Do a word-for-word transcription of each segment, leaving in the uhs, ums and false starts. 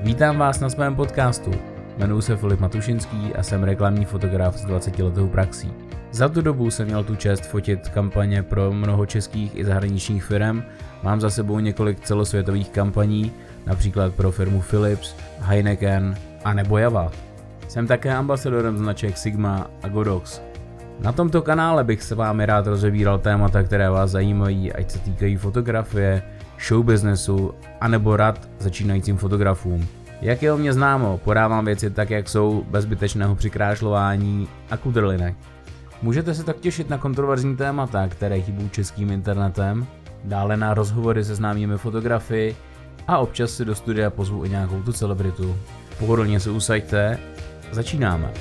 Vítám vás na svém podcastu. Jmenuji se Filip Matušinský a jsem reklamní fotograf s dvacetiletou praxí. Za tu dobu jsem měl tu čest fotit kampaně pro mnoho českých i zahraničních firem. Mám za sebou několik celosvětových kampaní, například pro firmu Philips, Heineken a nebo Java. Jsem také ambasadorem značek Sigma a Godox. Na tomto kanále bych se vámi rád rozebíral témata, které vás zajímají, ať se týkají fotografie, show businessu, anebo rad začínajícím fotografům. Jak je o mě známo, podávám věci tak, jak jsou, bez zbytečného přikrášlování a kudrlinek. Můžete se tak těšit na kontroverzní témata, které chybí českým internetem, dále na rozhovory se známými fotografy a občas si do studia pozvu i nějakou tu celebritu. Pohodlně se usaďte, začínáme.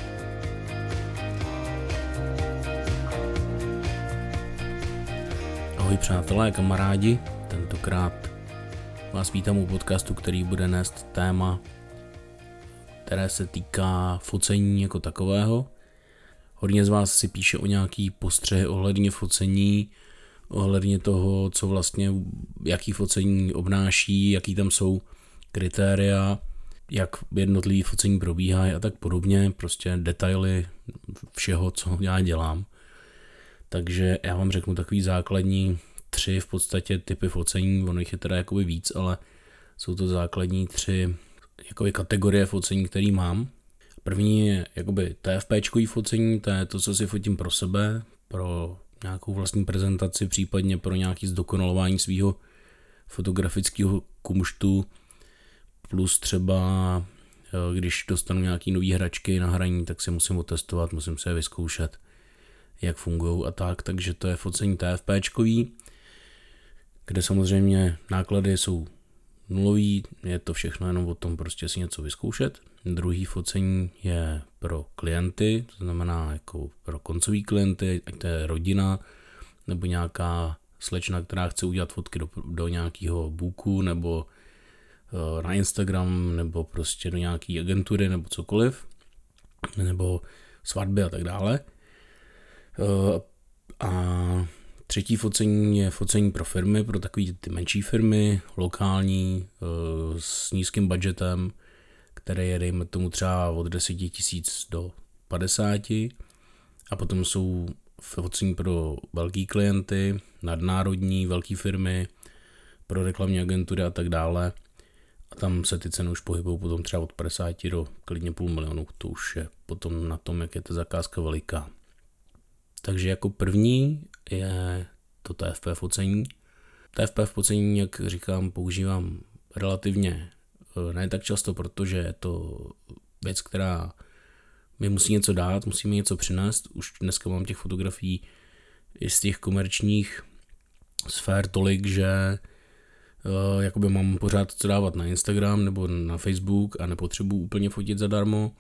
Ahoj přátelé, kamarádi, tentokrát vás vítám u podcastu, který bude nést téma, které se týká focení jako takového. Hodně z vás si píše o nějaký postřehy ohledně focení, ohledně toho, co vlastně, jaký focení obnáší, jaký tam jsou kritéria, jak jednotlivý focení probíhají a tak podobně, prostě detaily všeho, co já dělám. Takže já vám řeknu takový základní tři v podstatě typy focení, ono jich je teda jakoby víc, ale jsou to základní tři jakoby kategorie focení, které mám. První je jakoby TFPčkový focení, to je to, co si fotím pro sebe, pro nějakou vlastní prezentaci, případně pro nějaký zdokonalování svého fotografického kumštu, plus třeba když dostanu nějaký nový hračky na hraní, tak si musím otestovat, musím se je vyzkoušet, jak fungují a tak, takže to je focení TFPčkový, kde samozřejmě náklady jsou nulový, je to všechno jenom o tom prostě si něco vyzkoušet. Druhý focení je pro klienty, to znamená jako pro koncový klienty, ať to je rodina nebo nějaká slečna, která chce udělat fotky do, do nějakého booku nebo na Instagram nebo prostě do nějaké agentury nebo cokoliv, nebo svatby a tak dále. A třetí focení je focení pro firmy, pro takové ty menší firmy, lokální, s nízkým budgetem, které je dejme tomu třeba od deset tisíc do padesát. A potom jsou focení pro velký klienty, nadnárodní, velké firmy, pro reklamní agentury a tak dále. A tam se ty ceny už pohybují potom třeba od padesát do klidně půl milionu, to už je potom na tom, jak je ta zakázka veliká. Takže jako první je to T F P focení. T F P focení, jak říkám, používám relativně ne tak často, protože je to věc, která mi musí něco dát, musí mi něco přinést. Už dneska mám těch fotografií i z těch komerčních sfér tolik, že jakoby mám pořád co dávat na Instagram nebo na Facebook a nepotřebuji úplně fotit zadarmo.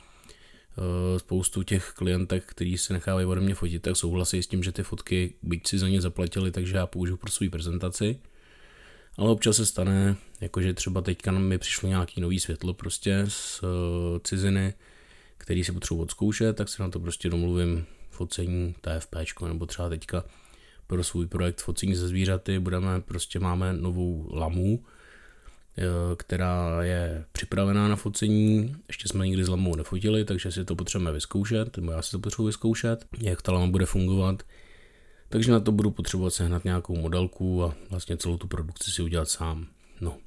Spoustu těch klientek, kteří se nechávají ode mě fotit, tak souhlasí s tím, že ty fotky, byť si za ně zaplatili, takže já použiju pro svou prezentaci. Ale občas se stane, jakože třeba teďka mi přišlo nějaký nový světlo prostě z ciziny, který si potřebuji odzkoušet, tak si na to prostě domluvím focení TFPčko, nebo třeba teďka pro svůj projekt focení ze zvířaty budeme, prostě máme novou lamu, která je připravená na focení, ještě jsme nikdy s lamou nefotili, takže si to potřebujeme vyzkoušet, nebo já si to potřebuji vyzkoušet, jak ta lama bude fungovat, takže na to budu potřebovat sehnat nějakou modelku a vlastně celou tu produkci si udělat sám. No.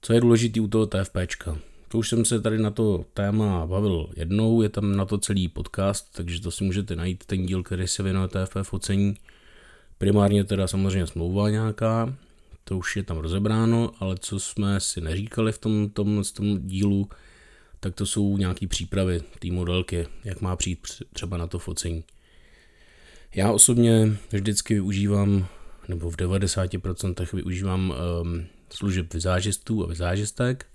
Co je důležitý u toho TFPčka? To už jsem se tady na to téma bavil jednou, je tam na to celý podcast, takže to si můžete najít, ten díl, který se věnuje T F P focení, primárně teda samozřejmě smlouva nějaká, to už je tam rozebráno, ale co jsme si neříkali v tom, tom, tom dílu, tak to jsou nějaké přípravy té modelky, jak má přijít třeba na to focení. Já osobně vždycky využívám, nebo v devadesát procent využívám um, služeb vizážistů a vizážistek,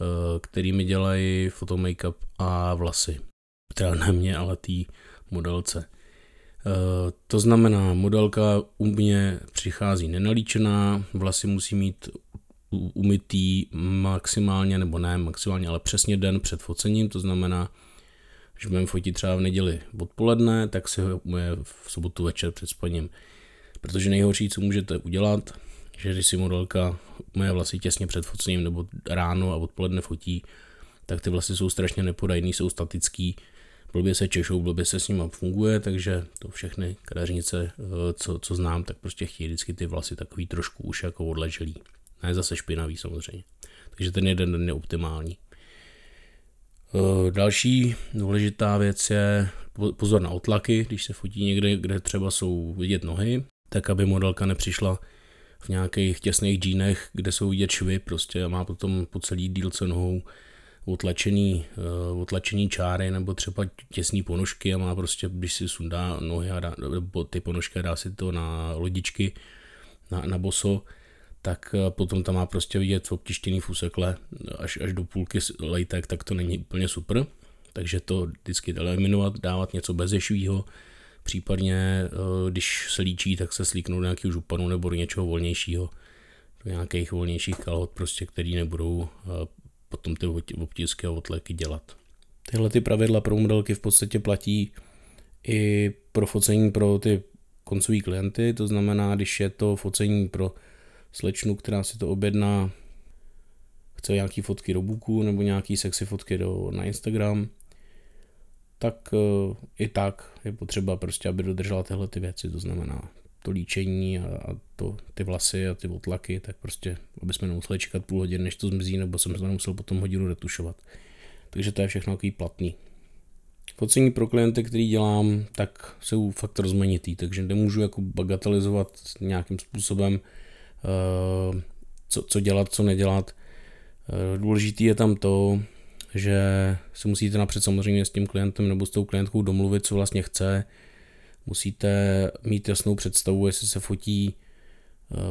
uh, který mi dělají fotomakeup a vlasy. Teda ne mě, ale té modelce. To znamená, modelka u mě přichází nenalíčená, vlasy musí mít umytý maximálně, nebo ne maximálně, ale přesně den před focením, to znamená, že budeme fotit třeba v neděli odpoledne, tak si ho umyje v sobotu večer před spaním. Protože nejhorší, co můžete udělat, že když si modelka moje vlasy těsně před focením nebo ráno a odpoledne fotí, tak ty vlasy jsou strašně nepodajný, jsou statický, blbě se češou, blbě se s nima funguje, takže to všechny kadeřnice, co, co znám, tak prostě chtějí vždycky ty vlasy takový trošku už jako odleželý. Ne zase špinavý samozřejmě. Takže ten jeden den je optimální. Další důležitá věc je pozor na otlaky, když se fotí někde, kde třeba jsou vidět nohy, tak aby modelka nepřišla v nějakých těsných džínech, kde jsou vidět švy prostě a má potom po celý dílce nohou otlačený, otlačený čáry nebo třeba těsný ponožky a má prostě, když si sundá nohy a dá, nebo ty ponožky a dá si to na lodičky, na, na boso, tak potom tam má prostě vidět obtištěný fusekle až, až do půlky lejtek, tak to není úplně super. Takže to vždycky eliminovat, dávat něco bezješivého, případně když se líčí, tak se slíknout do nějakého županu nebo do něčeho volnějšího, do nějakých volnějších kalhot, prostě, který nebudou potom ty obtisky a otleky dělat. Tyhle ty pravidla pro modelky v podstatě platí i pro focení pro ty koncový klienty, to znamená, když je to focení pro slečnu, která si to objedná, chce nějaký fotky do booku nebo nějaký sexy fotky do, na Instagram, tak uh, i tak je potřeba prostě, aby dodržela tyhle ty věci, to znamená to líčení a, a to, ty vlasy a ty otlaky, tak prostě, aby jsme nemuseli čekat půl hodiny, než to zmizí, nebo jsem se nemusel potom hodinu retušovat. Takže to je všechno takový platný. Focení pro klienty, který dělám, tak jsou fakt rozmanitý, takže nemůžu jako bagatelizovat nějakým způsobem, uh, co, co dělat, co nedělat. Důležitý je tam to, že se musíte napřed samozřejmě s tím klientem nebo s tou klientkou domluvit, co vlastně chce. Musíte mít jasnou představu, jestli se fotí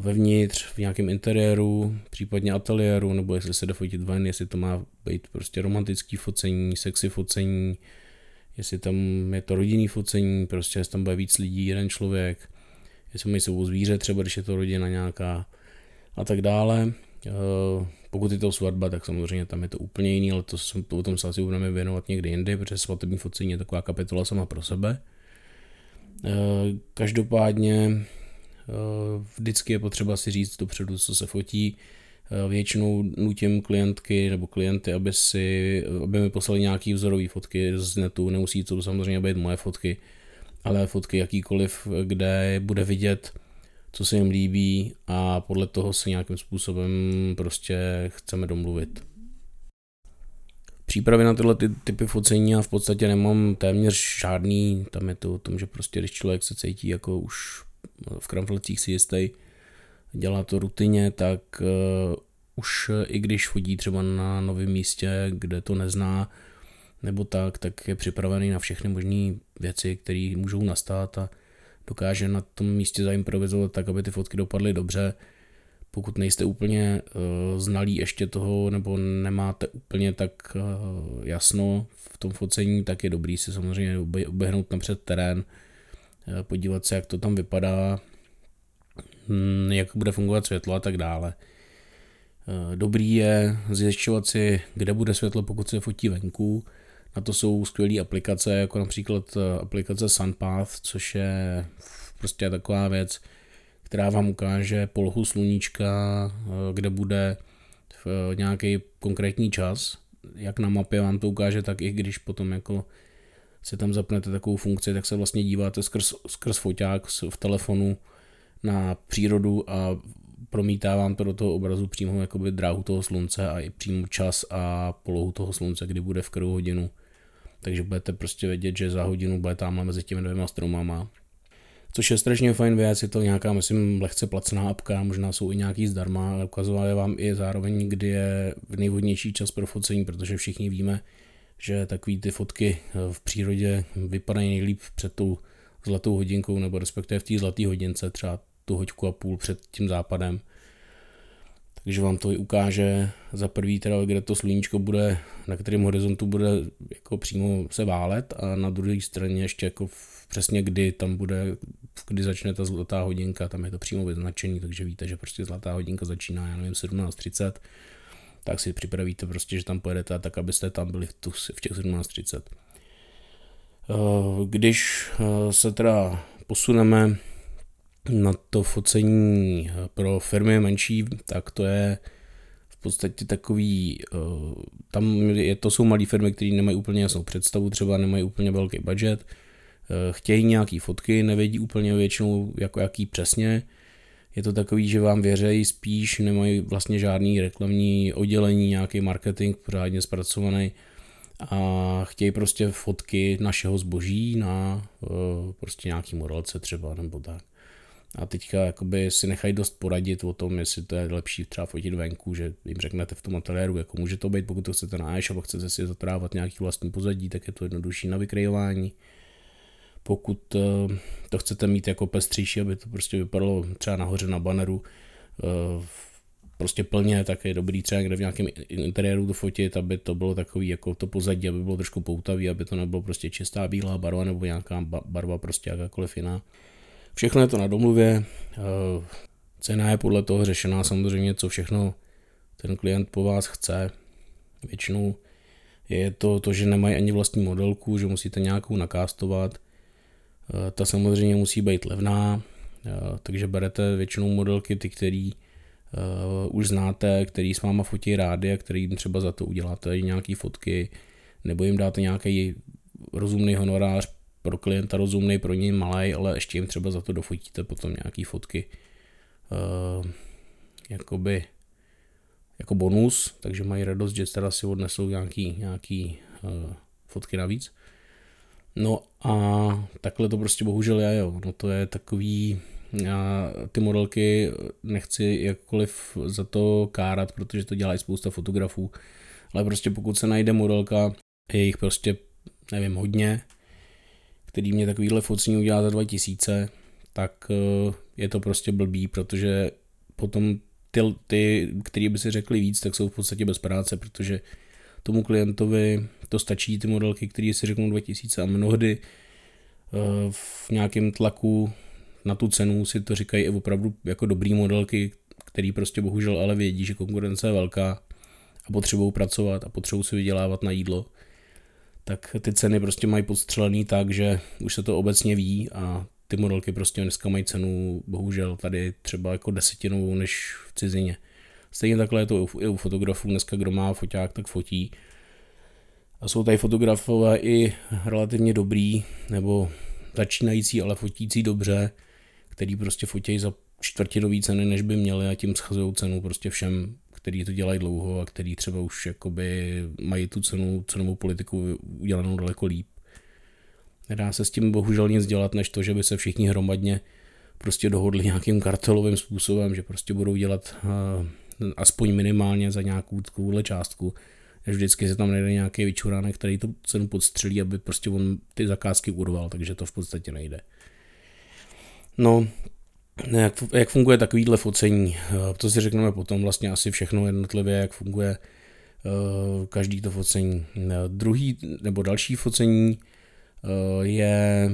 vevnitř, v nějakém interiéru, případně ateliéru, nebo jestli se jde fotit ven, jestli to má být prostě romantický focení, sexy focení, jestli tam je to rodinný focení, prostě jestli tam bude víc lidí, jeden člověk, jestli mají sebou zvíře, třeba když je to rodina nějaká a tak dále. Pokud je to svatba, tak samozřejmě tam je to úplně jiný, ale to, to o tom se asi budeme věnovat někdy jindy, protože svatební focení je taková kapitola sama pro sebe. Každopádně vždycky je potřeba si říct dopředu, co se fotí. Většinou nutím klientky nebo klienty, aby, si, aby mi poslali nějaké vzorové fotky z netu, nemusí to samozřejmě být moje fotky, ale fotky jakýkoliv, kde bude vidět, co se jim líbí a podle toho se nějakým způsobem prostě chceme domluvit. V přípravě na tyhle ty typy focení já v podstatě nemám téměř žádný, tam je to o tom, že prostě když člověk se cítí jako už v kramflecích si jistý, dělá to rutině, tak uh, už i když chodí třeba na novém místě, kde to nezná, nebo tak, tak je připravený na všechny možné věci, které můžou nastat a dokáže na tom místě zaimprovizovat tak, aby ty fotky dopadly dobře. Pokud nejste úplně uh, znalí ještě toho, nebo nemáte úplně tak uh, jasno v tom focení, tak je dobrý si samozřejmě oběhnout napřed terén, uh, podívat se, jak to tam vypadá, um, jak bude fungovat světlo a tak dále. Uh, dobrý je zjišťovat si, kde bude světlo, pokud se fotí venku. Na to jsou skvělé aplikace, jako například aplikace SunPath, což je prostě taková věc, která vám ukáže polohu sluníčka, kde bude v nějaký konkrétní čas. Jak na mapě vám to ukáže, tak i když potom jako se tam zapnete takovou funkci, tak se vlastně díváte skrz, skrz foťák v telefonu na přírodu a promítá vám to do toho obrazu přímo jakoby dráhu toho slunce a i přímo čas a polohu toho slunce, kdy bude v kterou hodinu. Takže budete prostě vědět, že za hodinu bude tamhle mezi těmi dvěma stromama. Což je strašně fajn věc, je to nějaká, myslím, lehce placená apka, možná jsou i nějaký zdarma, ale ukazovala vám i zároveň, kdy je nejvhodnější čas pro focení, protože všichni víme, že takový ty fotky v přírodě vypadají nejlíp před tou zlatou hodinkou, nebo respektive v té zlaté hodince, třeba tu hoďku a půl před tím západem. Takže vám to i ukáže za prvý teda, kde to sluníčko bude, na kterém horizontu bude jako přímo se válet a na druhé straně ještě jako přesně kdy tam bude, kdy začne ta zlatá hodinka, tam je to přímo vyznačený, takže víte, že prostě zlatá hodinka začíná, já nevím, sedmnáct třicet, tak si připravíte prostě, že tam pojedete tak, abyste tam byli v těch sedmnáct třicet. Když se teda posuneme na to focení pro firmy menší, tak to je v podstatě takový, tam je, to jsou malé firmy, které nemají úplně jasnou představu, třeba nemají úplně velký budget, chtějí nějaký fotky, nevědí úplně většinou, jako jaký přesně. Je to takový, že vám věřejí spíš, nemají vlastně žádný reklamní oddělení, nějaký marketing pořádně zpracovaný a chtějí prostě fotky našeho zboží na prostě nějaký modelce třeba nebo tak. A teďka jakoby si nechají dost poradit o tom, jestli to je lepší třeba fotit venku, že jim řeknete v tom ateliéru, jako může to být, pokud to chcete na e-shop a chcete si zatrávat nějaký vlastní pozadí, tak je to jednodušší na vykrejování. Pokud to chcete mít jako pestřejší, aby to prostě vypadalo třeba nahoře na banneru prostě plně, tak je dobrý třeba někde v nějakém interiéru to fotit, aby to bylo takový jako to pozadí, aby bylo trošku poutavý, aby to nebylo prostě čistá bílá barva nebo nějaká barva prostě jakákoliv jiná. Všechno je to na domluvě, cena je podle toho řešená samozřejmě, co všechno ten klient po vás chce. Většinou je to to, že nemají ani vlastní modelku, že musíte nějakou nakástovat. Ta samozřejmě musí být levná, takže berete většinou modelky, ty, který už znáte, který s váma fotí rádi a který jim třeba za to uděláte nějaké fotky, nebo jim dáte nějaký rozumný honorář, pro klienta rozumný, pro něj malej, ale ještě jim třeba za to dofotíte potom nějaký fotky jakoby jako bonus, takže mají radost, že teda si odnesou nějaký, nějaký fotky navíc. No a takhle to prostě bohužel je, jo. No to je takový, já ty modelky nechci jakkoliv za to kárat, protože to dělají spousta fotografů, ale prostě pokud se najde modelka, je jich prostě, nevím, hodně, který mě takovýhle focení udělá za dva tisíce, tak je to prostě blbý, protože potom ty, ty který by si řekli víc, tak jsou v podstatě bez práce, protože tomu klientovi to stačí ty modelky, které si řeknou dva tisíce a mnohdy v nějakém tlaku na tu cenu si to říkají i opravdu jako dobrý modelky, který prostě bohužel ale vědí, že konkurence je velká a potřebují pracovat a potřebují si vydělávat na jídlo. Tak ty ceny prostě mají podstřelený tak, že už se to obecně ví a ty modelky prostě dneska mají cenu bohužel tady třeba jako desetinovou než v cizině. Stejně takhle je to i u fotografů, dneska kdo má foťák, tak fotí. A jsou tady fotografové i relativně dobrý, nebo začínající, ale fotící dobře, který prostě fotějí za čtvrtinový ceny, než by měli a tím schazují cenu prostě všem, který to dělají dlouho a který třeba už jakoby mají tu cenu, cenovou politiku udělanou daleko líp. Nedá se s tím bohužel nic dělat, než to, že by se všichni hromadně prostě dohodli nějakým kartelovým způsobem, že prostě budou dělat aspoň minimálně za nějakou takovouhle částku, až vždycky se tam nejde nějaký vyčuránek, který tu cenu podstřelí, aby prostě on ty zakázky urval, takže to v podstatě nejde. No, jak, jak funguje takovýhle focení? To si řekneme potom vlastně asi všechno jednotlivě, jak funguje každý to focení. Druhý nebo další focení je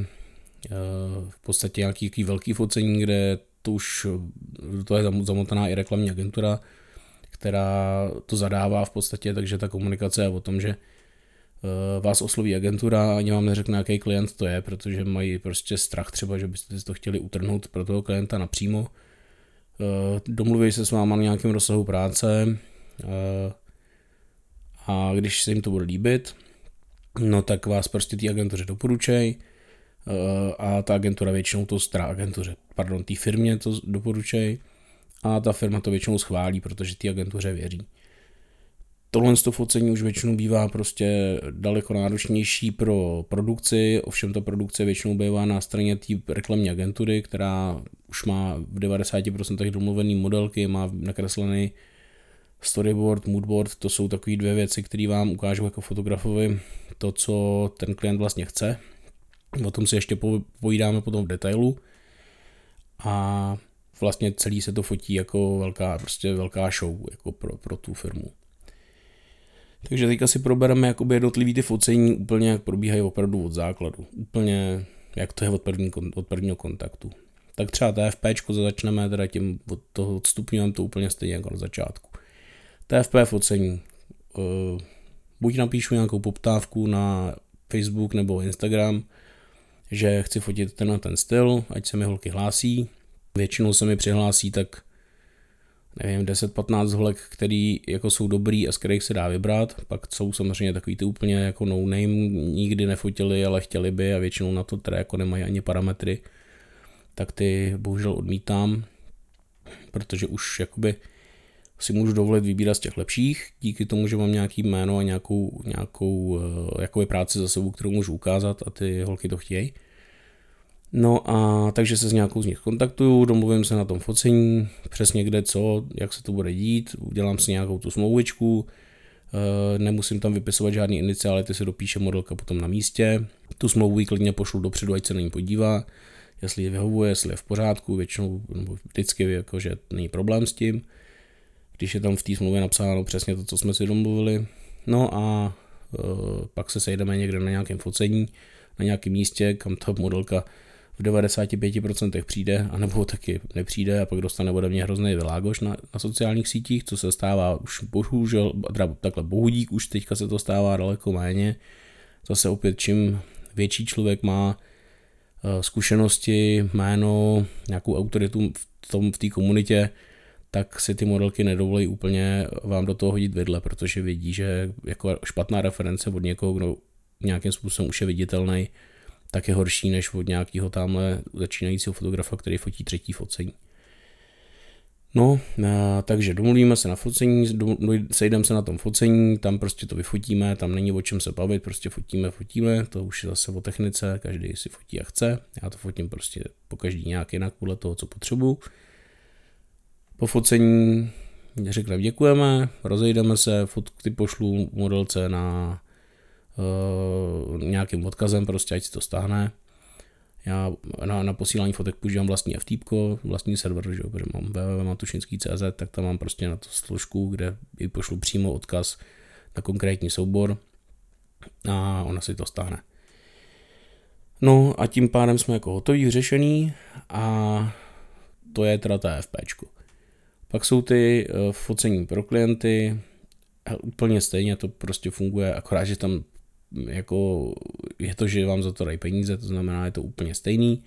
v podstatě nějaký velký focení, kde to už to je zamotaná i reklamní agentura, která to zadává v podstatě, takže ta komunikace je o tom, že vás osloví agentura a ani vám neřekne, jaký klient to je, protože mají prostě strach třeba, že byste si to chtěli utrhnout pro toho klienta napřímo. Domluví se s váma na nějakém rozsahu práce a když se jim to bude líbit, no tak vás prostě ty agentuře doporučej a ta agentura většinou to strá agentuře, pardon, té firmě to doporučej a ta firma to většinou schválí, protože ty agentuře věří. Tohle z toho focení už většinou bývá prostě daleko náročnější pro produkci, ovšem ta produkce většinou bývá na straně té reklamní agentury, která už má v devadesát procent domluvený modelky, má nakreslený storyboard, moodboard, to jsou takové dvě věci, které vám ukážou jako fotografovi to, co ten klient vlastně chce. O tom si ještě povídáme potom v detailu a vlastně celý se to fotí jako velká, prostě velká show jako pro, pro tu firmu. Takže teďka si probereme jakoby jednotlivý ty focení úplně jak probíhají opravdu od základu. Úplně jak to je od, první, od prvního kontaktu. Tak třeba T F P čko začneme teda tím od toho odstupňujeme to úplně stejně jako na začátku. T F P focení. Buď napíšu nějakou poptávku na Facebook nebo Instagram, že chci fotit tenhle ten styl, ať se mi holky hlásí. Většinou se mi přihlásí tak, nevím, deset patnáct holek, který jako jsou dobrý a z kterých se dá vybrat. Pak jsou samozřejmě takový ty úplně jako no name, nikdy nefotili, ale chtěli by a většinou na to teda jako nemají ani parametry. Tak ty bohužel odmítám, protože už jakoby si můžu dovolit vybírat z těch lepších, díky tomu, že mám nějaký jméno a nějakou, nějakou jakoby práci za sebou, kterou můžu ukázat a ty holky to chtějí. No a takže se s nějakou z nich kontaktuju, domluvím se na tom focení, přesně kde co, jak se to bude dít, udělám si nějakou tu smlouvičku, nemusím tam vypisovat žádný iniciály, ty se dopíše modelka potom na místě, tu smlouvu klidně pošlu dopředu, ať se na ní podívá, jestli je vyhovuje, jestli je v pořádku, většinou nebo vždycky jako, že není problém s tím, když je tam v té smlouvě napsáno přesně to, co jsme si domluvili. No a e, pak se sejdeme někde na nějakém focení, na nějakém místě, kam ta modelka v devadesát pět procent přijde, anebo taky nepřijde a pak dostane ode mě hrozný világoš na, na sociálních sítích, co se stává už bohužel, takhle bohudík už teďka se to stává daleko méně. Zase opět čím větší člověk má zkušenosti, jméno, nějakou autoritu v tom v té komunitě, tak si ty modelky nedovolí úplně vám do toho hodit vidle, protože vidí, že jako špatná reference od někoho, kdo nějakým způsobem už je viditelný, tak je horší než od nějakého tamhle začínajícího fotografa, který fotí třetí focení. No, takže domluvíme se na focení, sejdeme se na tom focení, tam prostě to vyfotíme, tam není o čem se bavit, prostě fotíme, fotíme, to už je zase o technice, každý si fotí jak chce, já to fotím prostě po každý nějak jinak podle toho, co potřebuju. Po focení řekneme děkujeme, rozejdeme se, fotky pošlu modelce na uh, nějakým odkazem, prostě ať si to stáhne. Já na, na posílání fotek používám vlastní ftpko, vlastní server, že, protože mám w w w tečka matušinský tečka cz, tak tam mám prostě na to složku, kde i pošlu přímo odkaz na konkrétní soubor a ona si to stáhne. No a tím pádem jsme jako hotoví, vyřešený a to je teda T F P čko. Pak jsou ty focení pro klienty, úplně stejně to prostě funguje, akorát, že tam jako je to, že vám za to dají peníze, to znamená, je to úplně stejný,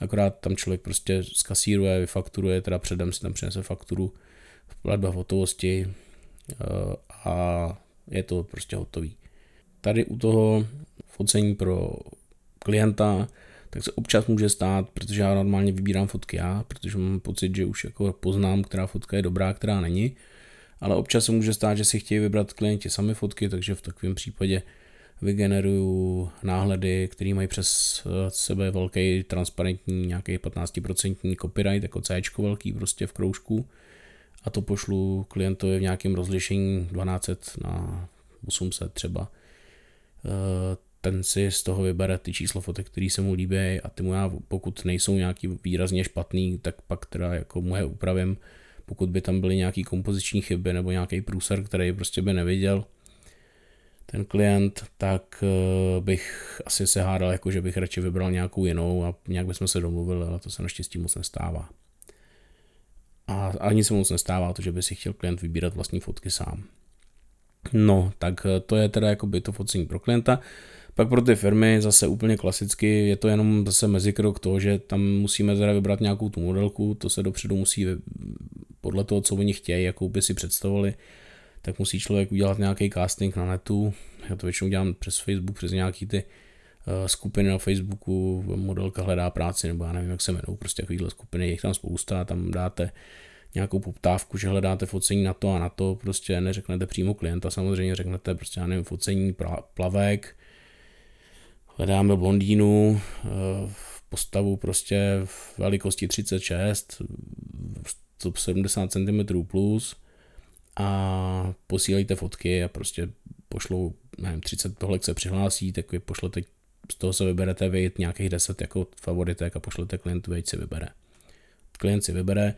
akorát tam člověk prostě skasíruje, vyfakturuje, teda předem si tam přinese fakturu, platba v hotovosti a je to prostě hotový. Tady u toho focení pro klienta tak se občas může stát, protože já normálně vybírám fotky já, protože mám pocit, že už jako poznám, která fotka je dobrá, která není, ale občas se může stát, že si chtějí vybrat klienti sami fotky, takže v takovém případě vygeneruju náhledy, které mají přes sebe velký transparentní nějaký patnáct procent copyright, jako Cčko velký prostě v kroužku a to pošlu klientovi v nějakém rozlišení dvanáct set na osm set třeba. Ten si z toho vybere ty číslo fotek, který se mu líbí a ty mu já, pokud nejsou nějaký výrazně špatný, tak pak teda jako mu je upravím, pokud by tam byly nějaký kompoziční chyby nebo nějaký průser, který prostě by neviděl ten klient, tak bych asi se hádal, jako že bych radši vybral nějakou jinou a nějak bychom se domluvili, ale to se naštěstí moc nestává. A ani se moc nestává to, že by si chtěl klient vybírat vlastní fotky sám. No, tak to je teda jakoby to focení pro klienta. Pak pro ty firmy zase úplně klasicky je to jenom zase mezikrok toho, že tam musíme teda vybrat nějakou tu modelku, to se dopředu musí podle toho, co oni chtějí, jakou by si představovali, tak musí člověk udělat nějaký casting na netu. Já to většinou dělám přes Facebook, přes nějaký ty uh, skupiny na Facebooku, modelka hledá práci, nebo já nevím, jak se jmenou, prostě takovýhle skupiny, jich tam spousta, tam dáte nějakou poptávku, že hledáte focení na to a na to, prostě neřeknete přímo klienta, samozřejmě řeknete prostě, já nevím, focení plavek, hledáme blondýnu v postavu prostě v velikosti třicet šest, sedmdesát centimetrů plus a posílejte fotky a prostě pošlou, nevím, třicet tohlek se přihlásí, tak vy pošlete, z toho se vyberete vy nějakých deset jako favoritek a pošlete klientovi, ať si vybere. Klient si vybere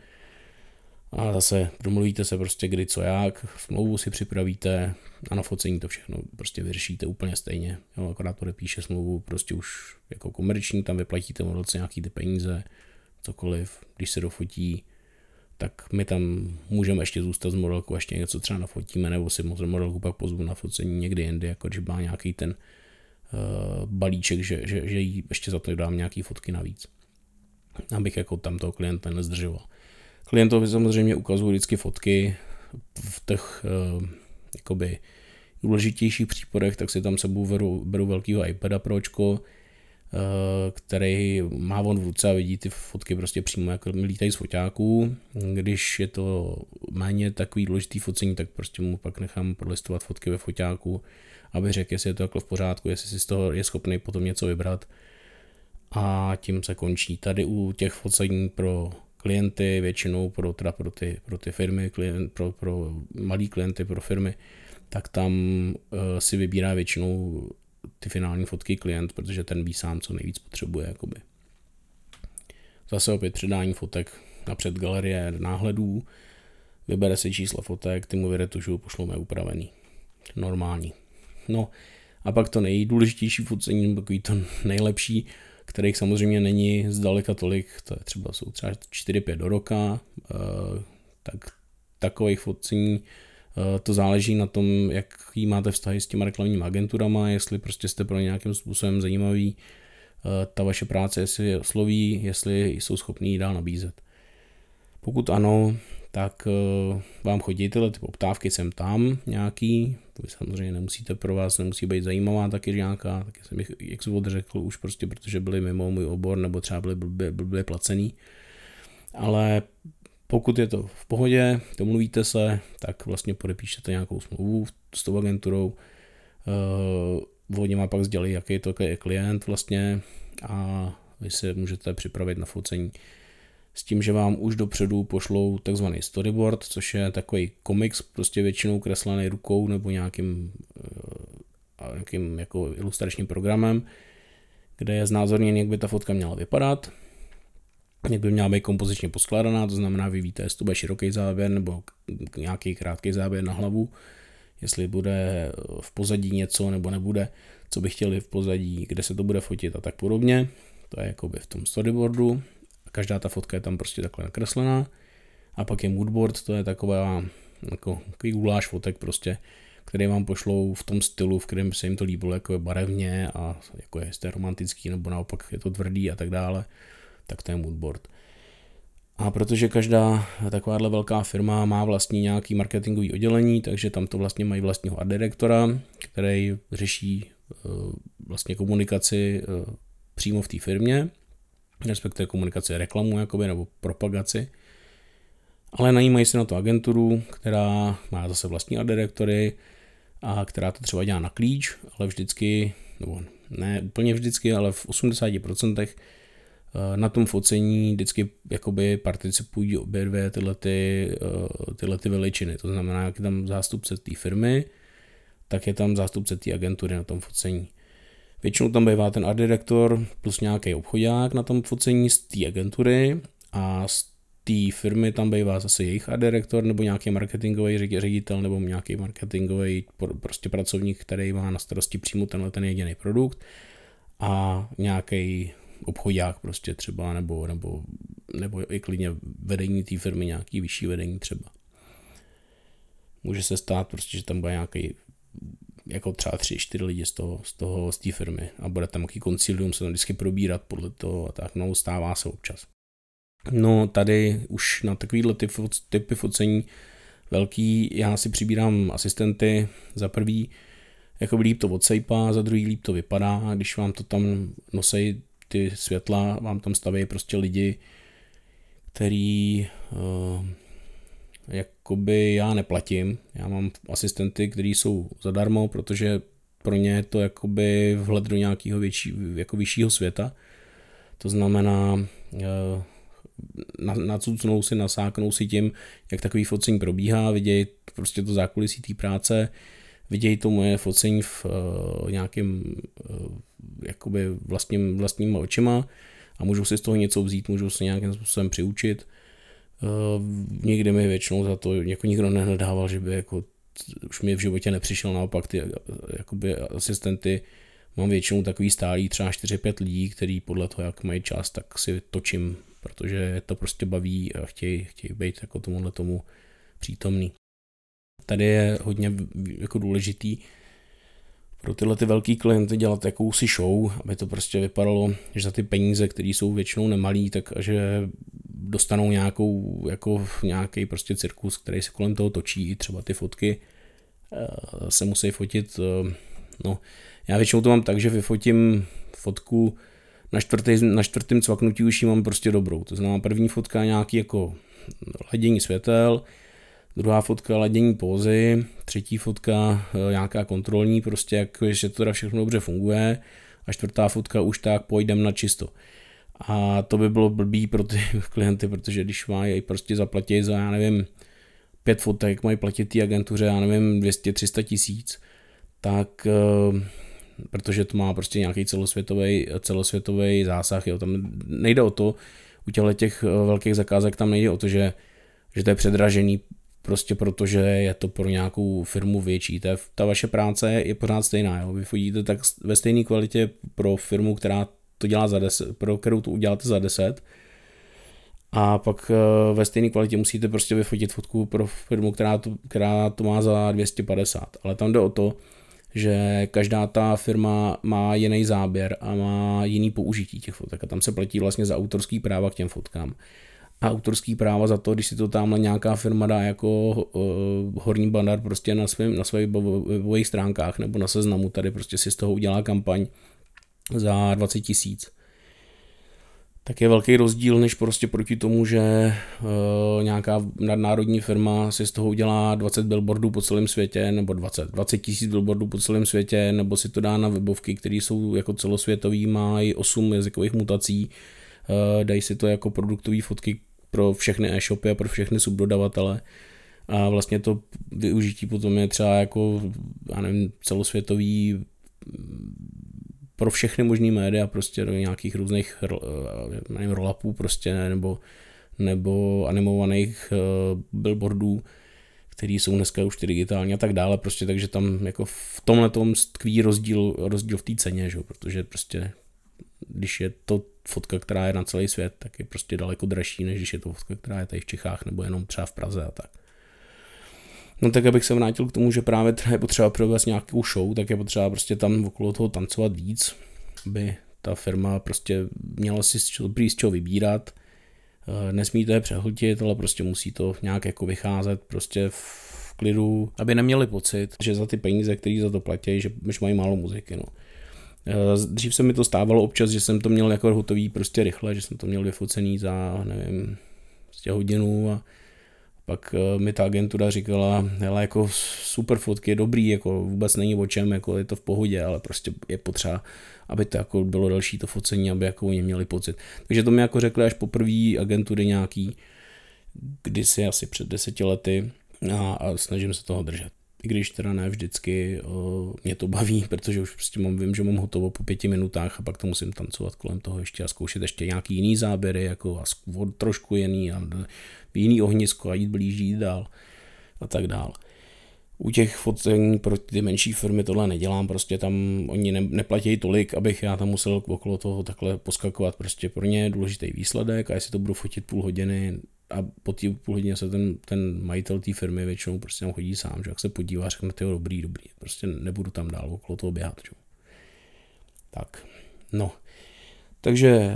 a zase domluvíte se prostě kdy co jak, smlouvu si připravíte a na focení to všechno prostě vyřešíte úplně stejně. Jo, akorát podepíše smlouvu prostě už jako komerční, tam vyplatíte modelce nějaký ty peníze, cokoliv, když se dofotí, tak my tam můžeme ještě zůstat s modelkou, ještě něco třeba nafotíme, nebo si modelku pak pozvu na focení někdy jindy, jako když má nějaký ten uh, balíček, že, že, že jí ještě za to dám nějaký fotky navíc. abych jako tam toho klienta nezdržoval. Klientovi samozřejmě ukazuju vždycky fotky v těch uh, jakoby důležitějších případech, tak si tam sebou beru, beru velkýho iPada pro očko, uh, který má on v ruce a vidí ty fotky prostě přímo, jak lítají z foťáků. Když je to méně takový důležitý focení, tak prostě mu pak nechám prolistovat fotky ve foťáku, aby řekl, jestli je to jako v pořádku, jestli si z toho je schopný potom něco vybrat. A tím se končí. Tady u těch focení pro klienty, většinou pro, teda pro, ty, pro ty firmy, klient, pro, pro malý klienty, pro firmy, tak tam e, si vybírá většinou ty finální fotky klient, protože ten ví sám, co nejvíc potřebuje. Jakoby. Zase opět předání fotek napřed galerie náhledů, vybere si číslo fotek, ty mu vyretušuju, pošlou mé upravený, normální. No a pak to nejdůležitější focení, takový to nejlepší, kterých samozřejmě není zdaleka tolik, to je třeba, jsou třeba čtyři pět do roka, tak takových focení, to záleží na tom, jaký máte vztahy s těma reklamními agenturama, jestli prostě jste pro nějakým způsobem zajímavý, ta vaše práce, jestli je osloví, jestli jsou schopní ji dál nabízet. Pokud ano, tak vám chodí tyhle ty poptávky sem tam nějaký, to vy samozřejmě nemusíte, pro vás nemusí být zajímavá taky nějaká, taky jsem jich, jak jsem odřekl už prostě, protože byli mimo můj obor nebo třeba byli blbě, blbě placený, ale pokud je to v pohodě, domluvíte se, tak vlastně podepíšete nějakou smlouvu s tou agenturou, uh, oni vám pak sdělí, jaký to je klient vlastně a vy se můžete připravit na focení. S tím, že vám už dopředu pošlou takzvaný storyboard, což je takový komiks, prostě většinou kreslený rukou nebo nějakým, nějakým jako ilustračním programem, kde je znázorněn, jak by ta fotka měla vypadat, jak by měla být kompozičně poskládaná, to znamená, vy víte, jestli to bude široký záběr nebo nějaký krátký záběr na hlavu, jestli bude v pozadí něco nebo nebude, co by chtěli v pozadí, kde se to bude fotit a tak podobně. To je jakoby v tom storyboardu. Každá ta fotka je tam prostě takhle nakreslená. A pak je moodboard, to je taková, jako, takový guláš fotek prostě, který vám pošlou v tom stylu, v kterém se jim to líbilo, jako je barevně a jako je, je romantický nebo naopak je to tvrdý a tak dále, tak to je moodboard. A protože každá takováhle velká firma má vlastně nějaký marketingový oddělení, takže tam to vlastně mají vlastního art direktora, který řeší vlastně komunikaci přímo v té firmě, respektive komunikaci, reklamu jakoby, nebo propagaci, ale najímají se na to agenturu, která má zase vlastní art direktory a která to třeba dělá na klíč, ale vždycky, nebo ne úplně vždycky, ale v osmdesáti procentech na tom focení vždycky jakoby participují obě dvě tyhle, ty, tyhle ty veličiny, to znamená, jak je tam zástupce té firmy, tak je tam zástupce té agentury na tom focení. Většinou tam bývá ten art director plus nějaký obchodák na tom focení z té agentury a z té firmy tam bývá zase jejich art director nebo nějaký marketingový ředitel nebo nějaký marketingový prostě pracovník, který má na starosti přímo tenhle ten jediný produkt a nějaký obchodák prostě třeba nebo, nebo, nebo i klidně vedení té firmy, nějaký vyšší vedení třeba. Může se stát prostě, že tam bude nějaký jako třeba tři, čtyři lidi z toho, z toho, z té firmy a bude tam nějaký koncilium se tam vždycky probírat podle toho a tak, no stává se občas. No tady už na takovýhle typ, typy focení velký, já si přibírám asistenty, za prvý jako líp to odsejpá, za druhý líp to vypadá, když vám to tam nosejí ty světla, vám tam staví prostě lidi, který uh, jakoby já neplatím, já mám asistenty, kteří jsou zadarmo, protože pro ně je to jakoby vhled do nějakého větší, jako vyššího světa, to znamená na, nacucnou si, nasáknou si tím, jak takový focení probíhá, vidějí prostě to zákulisí té práce, vidějí to moje focení v uh, nějakém uh, jakoby vlastním, vlastníma očima a můžou si z toho něco vzít, můžou si nějakým způsobem přiučit. Uh, někdy mi většinou za to jako nikdo nenadával, že by jako už mi v životě nepřišel, naopak ty jakoby asistenty mám většinou takový stálý třeba čtyři pět lidí, který podle toho, jak mají čas, tak si točím, protože to prostě baví a chtějí, chtějí být jako tomuhle tomu přítomný. Tady je hodně jako důležitý pro tyhle ty velký klienty dělat jakousi show, aby to prostě vypadalo, že za ty peníze, které jsou většinou nemalý, tak že dostanou nějakou, jako nějaký prostě cirkus, který se kolem toho točí, třeba ty fotky se musí fotit, no, já většinou to mám tak, že vyfotím fotku na, čtvrtý, na čtvrtém cvaknutí už ji mám prostě dobrou, to znamená první fotka nějaký jako ladění světel, druhá fotka ladění pózy, třetí fotka nějaká kontrolní, prostě jak, že to teda všechno dobře funguje a čtvrtá fotka už tak pojdem na čisto. A to by bylo blbý pro ty klienty, protože když mají prostě zaplatí za, já nevím, pět fotek, mají platit té agentuře, já nevím, dvě stě tři sta tisíc, tak protože to má prostě nějaký celosvětový, celosvětový zásah, jo, tam nejde o to, u těchto těch velkých zakázek tam nejde o to, že, že to je předražený, prostě protože je to pro nějakou firmu větší. Ta, ta vaše práce je pořád stejná, jo. Vy fotíte tak ve stejné kvalitě pro firmu, která to dělá za deset, pro kterou to uděláte za deset, a pak ve stejné kvalitě musíte prostě vyfotit fotku pro firmu, která to, která to má za dvě stě padesát. Ale tam jde o to, že každá ta firma má jiný záběr a má jiný použití těch fotek a tam se platí vlastně za autorský práva k těm fotkám. A autorský práva za to, když si to tamhle nějaká firma dá jako uh, horní banner prostě na svým, na svých webových stránkách nebo na Seznamu, tady prostě si z toho udělá kampaň za dvacet tisíc. Tak je velký rozdíl, než prostě proti tomu, že uh, nějaká nadnárodní firma si z toho udělá dvacet billboardů po celém světě, nebo dvacet tisíc billboardů po celém světě, nebo si to dá na webovky, které jsou jako celosvětový, mají osm jazykových mutací, uh, dají si to jako produktové fotky pro všechny e-shopy a pro všechny subdodavatele. A vlastně to využití potom je třeba jako, já nevím, celosvětový pro všechny možný média, prostě do nějakých různých nevím, roll-upů prostě, nebo, nebo animovaných uh, billboardů, které jsou dneska už ty digitální a tak dále, prostě, takže tam jako v tomhle tom tkví rozdíl, rozdíl v té ceně, že? Protože prostě, když je to fotka, která je na celý svět, tak je prostě daleko dražší, než když je to fotka, která je tady v Čechách, nebo jenom třeba v Praze a tak. No tak abych se vrátil k tomu, že právě je potřeba provést nějakou show, tak je potřeba prostě tam okolo toho tancovat víc, aby ta firma prostě měla si z čeho vybírat, nesmíte je přehltit, ale prostě musí to nějak jako vycházet prostě v klidu, aby neměli pocit, že za ty peníze, které za to platí, že už mají málo muziky, no. Dřív se mi to stávalo občas, že jsem to měl jako hotový prostě rychle, že jsem to měl vyfocený za, nevím, prostě hodinu a pak mi ta agentura říkala, hele, jako super fotky, dobrý, jako vůbec není o čem, jako je to v pohodě, ale prostě je potřeba, aby to jako bylo další to focení, aby jako oni měli pocit. Takže to mi jako řekli až poprvé agentury nějaký, kdysi asi před deseti lety a, a snažím se toho držet. I když teda ne vždycky o, mě to baví, protože už prostě mám, vím, že mám hotovo po pěti minutách a pak to musím tancovat kolem toho ještě a zkoušet ještě nějaký jiný záběry, jako a trošku jiný a jiný ohnisko a jít blíž, jít dál a tak dál. U těch focení pro ty menší firmy tohle nedělám, prostě tam oni ne, neplatí tolik, abych já tam musel okolo toho takhle poskakovat, prostě pro ně je důležitý výsledek a jestli to budu fotit půl hodiny, a po té půl hodině se ten, ten majitel té firmy většinou prostě tam chodí sám, že jak se podívá, řekne tyjo, dobrý, dobrý, prostě nebudu tam dál okolo toho běhat, že? Tak, no. Takže,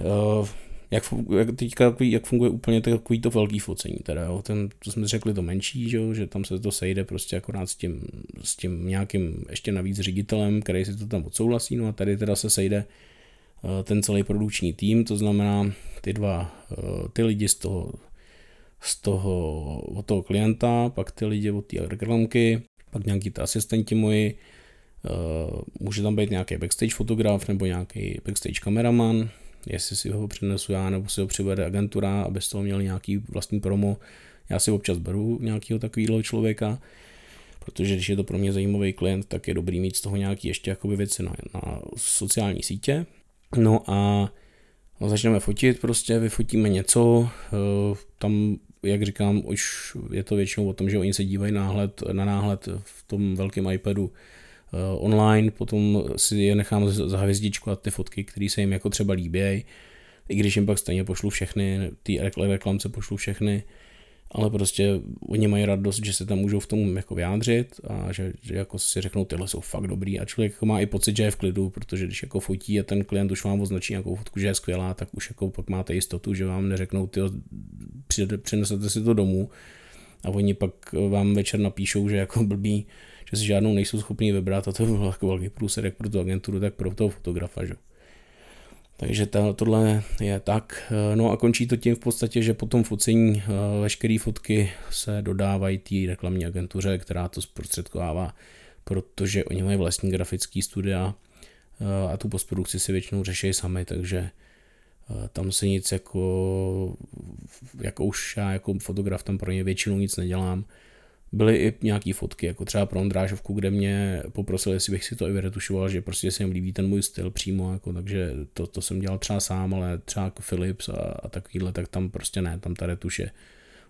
jak, jak teďka, jak funguje úplně takový to velký focení, teda jo, ten, to jsme řekli to menší, že, že tam se to sejde prostě akorát s tím, s tím nějakým ještě navíc ředitelem, který si to tam odsouhlasí, no a tady teda se sejde ten celý produkční tým, to znamená ty dva, ty lidi z toho z toho, od toho klienta, pak ty lidi od té reklamky, pak nějaký ty asistenti moji, může tam být nějaký backstage fotograf nebo nějaký backstage kameraman, jestli si ho přinesu já nebo si ho přivede agentura, aby z toho měl nějaký vlastní promo. Já si občas beru nějakého takového člověka, protože když je to pro mě zajímavý klient, tak je dobrý mít z toho nějaký ještě jakoby věci na, na sociální sítě. No a no, začneme fotit, prostě vyfotíme něco, tam jak říkám, už je to většinou o tom, že oni se dívají náhled, na náhled v tom velkém iPadu online, potom si je nechám za hvězdičku a ty fotky, které se jim jako třeba líbějí, i když jim pak stejně pošlu všechny, ty reklamce pošlu všechny ale prostě oni mají radost, že se tam můžou v tom jako vyjádřit a že, že jako si řeknou, tyhle jsou fakt dobrý a člověk má i pocit, že je v klidu, protože když jako fotí a ten klient už vám označí nějakou fotku, že je skvělá, tak už jako pak máte jistotu, že vám neřeknou, tyjo, přinesete si to domů a oni pak vám večer napíšou, že jako blbý, že si žádnou nejsou schopni vybrat a to byl jako velký průser jak pro tu agenturu, tak pro toho fotografa, že? Takže ta, tohle je tak. No a končí to tím v podstatě, že potom focení veškeré fotky se dodávají té reklamní agentuře, která to zprostředkovává, protože oni mají vlastní grafický studia a tu postprodukci si většinou řeší sami, takže tam se nic jako, jako už já jako fotograf tam pro ně většinou nic nedělám. Byly i nějaký fotky, jako třeba pro Ondrážovku, kde mě poprosili, jestli bych si to i vyretušoval, že prostě se jim líbí ten můj styl přímo, jako, takže to, to jsem dělal třeba sám, ale třeba jako Philips a, a takovýhle, tak tam prostě ne, tam ta retuše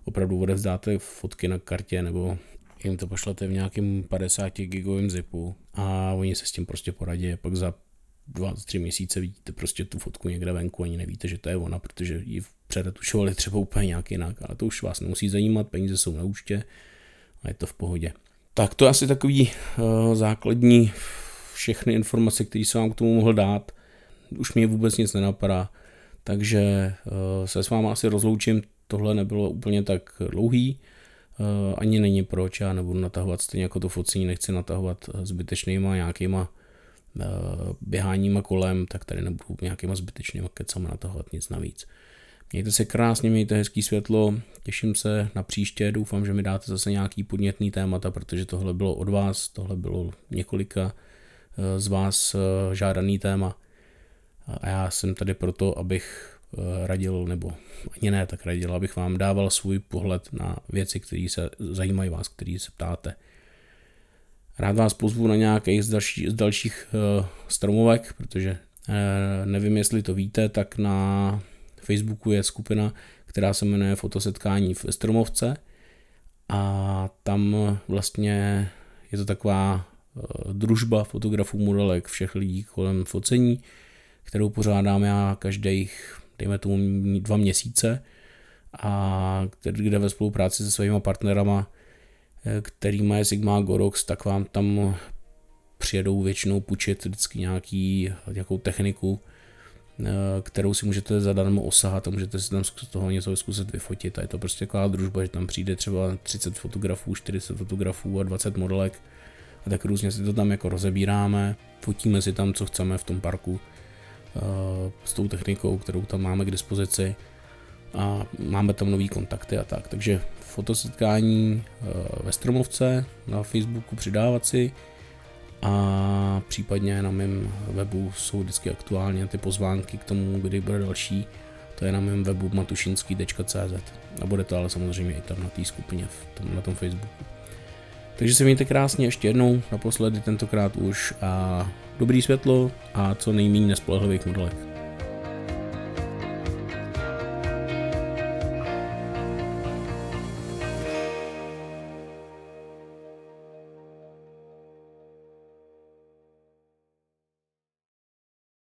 opravdu odevzdáte fotky na kartě nebo jim to pošlete v nějakém padesáti gigovém zipu a oni se s tím prostě poradí, pak za dva, tři měsíce vidíte prostě tu fotku někde venku, ani nevíte, že to je ona, protože ji přeretušovali třeba úplně nějak jinak, ale to už vás nemusí zajímat, peníze jsou na účtě. A je to v pohodě. Tak to je asi takový uh, základní všechny informace, které jsem vám k tomu mohl dát. Už mi vůbec nic nenapadá, takže uh, se s vámi asi rozloučím. Tohle nebylo úplně tak dlouhý, uh, ani není proč, já nebudu natahovat stejně jako to focení, nechci natahovat zbytečnýma nějakýma uh, běháníma kolem, tak tady nebudu nějakýma zbytečnýma kecama natahovat nic navíc. Mějte se krásně, mějte hezký světlo, těším se na příště, doufám, že mi dáte zase nějaký podnětný témata, protože tohle bylo od vás, tohle bylo několika z vás žádaný téma a já jsem tady proto, abych radil, nebo ani ne tak radil, abych vám dával svůj pohled na věci, které se zajímají vás, které se ptáte. Rád vás pozvu na nějaký z, další, z dalších stromovek, protože nevím, jestli to víte, tak na Facebooku je skupina, která se jmenuje Fotosetkání v Stromovce a tam vlastně je to taková družba fotografů, modelek, všech lidí kolem focení, kterou pořádám já každých, dejme tomu dva měsíce a kde ve spolupráci se svými partnerama, kterýma je Sigma a Godox, tak vám tam přijedou většinou půjčit vždycky nějaký, nějakou techniku, kterou si můžete zadarmo osahat a můžete si tam z toho něco zkusit vyfotit a je to prostě taková družba, že tam přijde třeba třicet fotografů, čtyřicet fotografů a dvacet modelek a tak různě si to tam jako rozebíráme, fotíme si tam co chceme v tom parku s tou technikou, kterou tam máme k dispozici a máme tam nový kontakty a tak, takže fotosetkání ve Stromovce na Facebooku přidávat si a případně na mém webu jsou vždycky aktuálně ty pozvánky k tomu, kdy bude další, to je na mém webu matušinský tečka cz a bude to ale samozřejmě i tam na té skupině, tam, na tom Facebooku. Takže se mějte krásně ještě jednou, naposledy tentokrát už a dobrý světlo a co nejméně nespolehlivých modelek.